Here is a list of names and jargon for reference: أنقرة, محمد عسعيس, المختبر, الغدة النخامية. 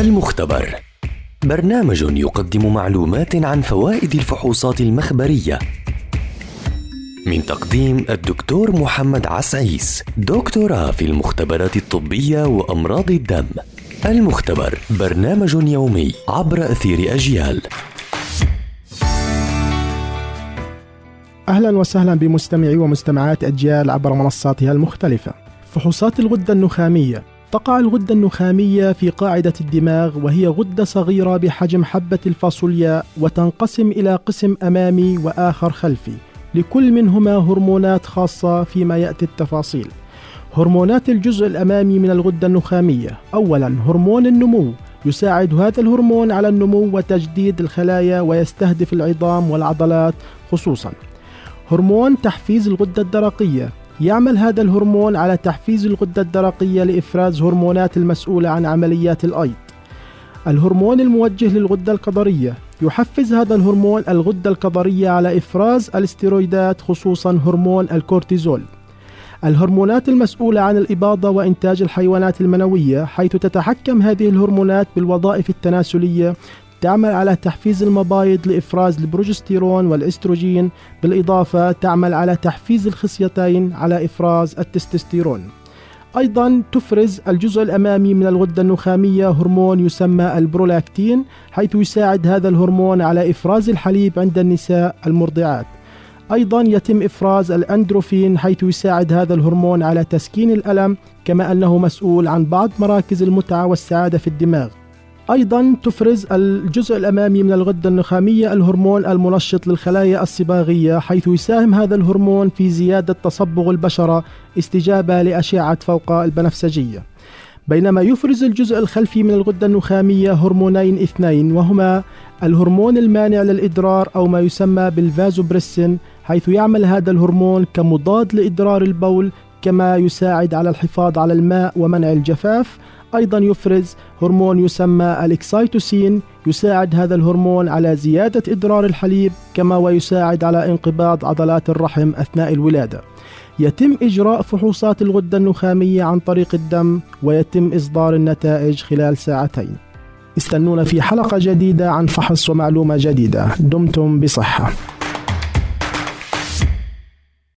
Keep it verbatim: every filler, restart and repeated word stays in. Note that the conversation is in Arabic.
المختبر برنامج يقدم معلومات عن فوائد الفحوصات المخبرية من تقديم الدكتور محمد عسعيس، دكتوراه في المختبرات الطبية وأمراض الدم. المختبر برنامج يومي عبر أثير أجيال. أهلا وسهلا بمستمعي ومستمعات أجيال عبر منصاتها المختلفة. فحوصات الغدة النخامية. تقع الغدة النخامية في قاعدة الدماغ، وهي غدة صغيرة بحجم حبة الفاصوليا، وتنقسم إلى قسم أمامي وآخر خلفي، لكل منهما هرمونات خاصة، فيما يأتي التفاصيل. هرمونات الجزء الأمامي من الغدة النخامية: أولا هرمون النمو، يساعد هذا الهرمون على النمو وتجديد الخلايا، ويستهدف العظام والعضلات خصوصا. هرمون تحفيز الغدة الدرقية، يعمل هذا الهرمون على تحفيز الغدة الدرقية لإفراز هرمونات المسؤولة عن عمليات الأيض. الهرمون الموجه للغدة الكظرية، يحفز هذا الهرمون الغدة الكظرية على إفراز الاستيرويدات، خصوصا هرمون الكورتيزول. الهرمونات المسؤولة عن الإباضة وإنتاج الحيوانات المنوية، حيث تتحكم هذه الهرمونات بالوظائف التناسلية، تعمل على تحفيز المبايض لإفراز البروجستيرون والإستروجين، بالإضافة تعمل على تحفيز الخصيتين على إفراز التستوستيرون. أيضا تفرز الجزء الأمامي من الغدة النخامية هرمون يسمى البرولاكتين، حيث يساعد هذا الهرمون على إفراز الحليب عند النساء المرضعات. أيضا يتم إفراز الأندروفين، حيث يساعد هذا الهرمون على تسكين الألم، كما أنه مسؤول عن بعض مراكز المتعة والسعادة في الدماغ. أيضا تفرز الجزء الأمامي من الغدة النخامية الهرمون المنشط للخلايا الصباغية، حيث يساهم هذا الهرمون في زيادة تصبغ البشرة استجابة لأشعة فوق البنفسجية. بينما يفرز الجزء الخلفي من الغدة النخامية هرمونين اثنين، وهما الهرمون المانع للإدرار أو ما يسمى بالفازوبريسين، حيث يعمل هذا الهرمون كمضاد لإدرار البول، كما يساعد على الحفاظ على الماء ومنع الجفاف. أيضا يفرز هرمون يسمى الإكسيتوسين، يساعد هذا الهرمون على زيادة إدرار الحليب، كما ويساعد على انقباض عضلات الرحم أثناء الولادة. يتم إجراء فحوصات الغدة النخامية عن طريق الدم، ويتم إصدار النتائج خلال ساعتين. استنونا في حلقة جديدة عن فحص ومعلومة جديدة. دمتم بصحة.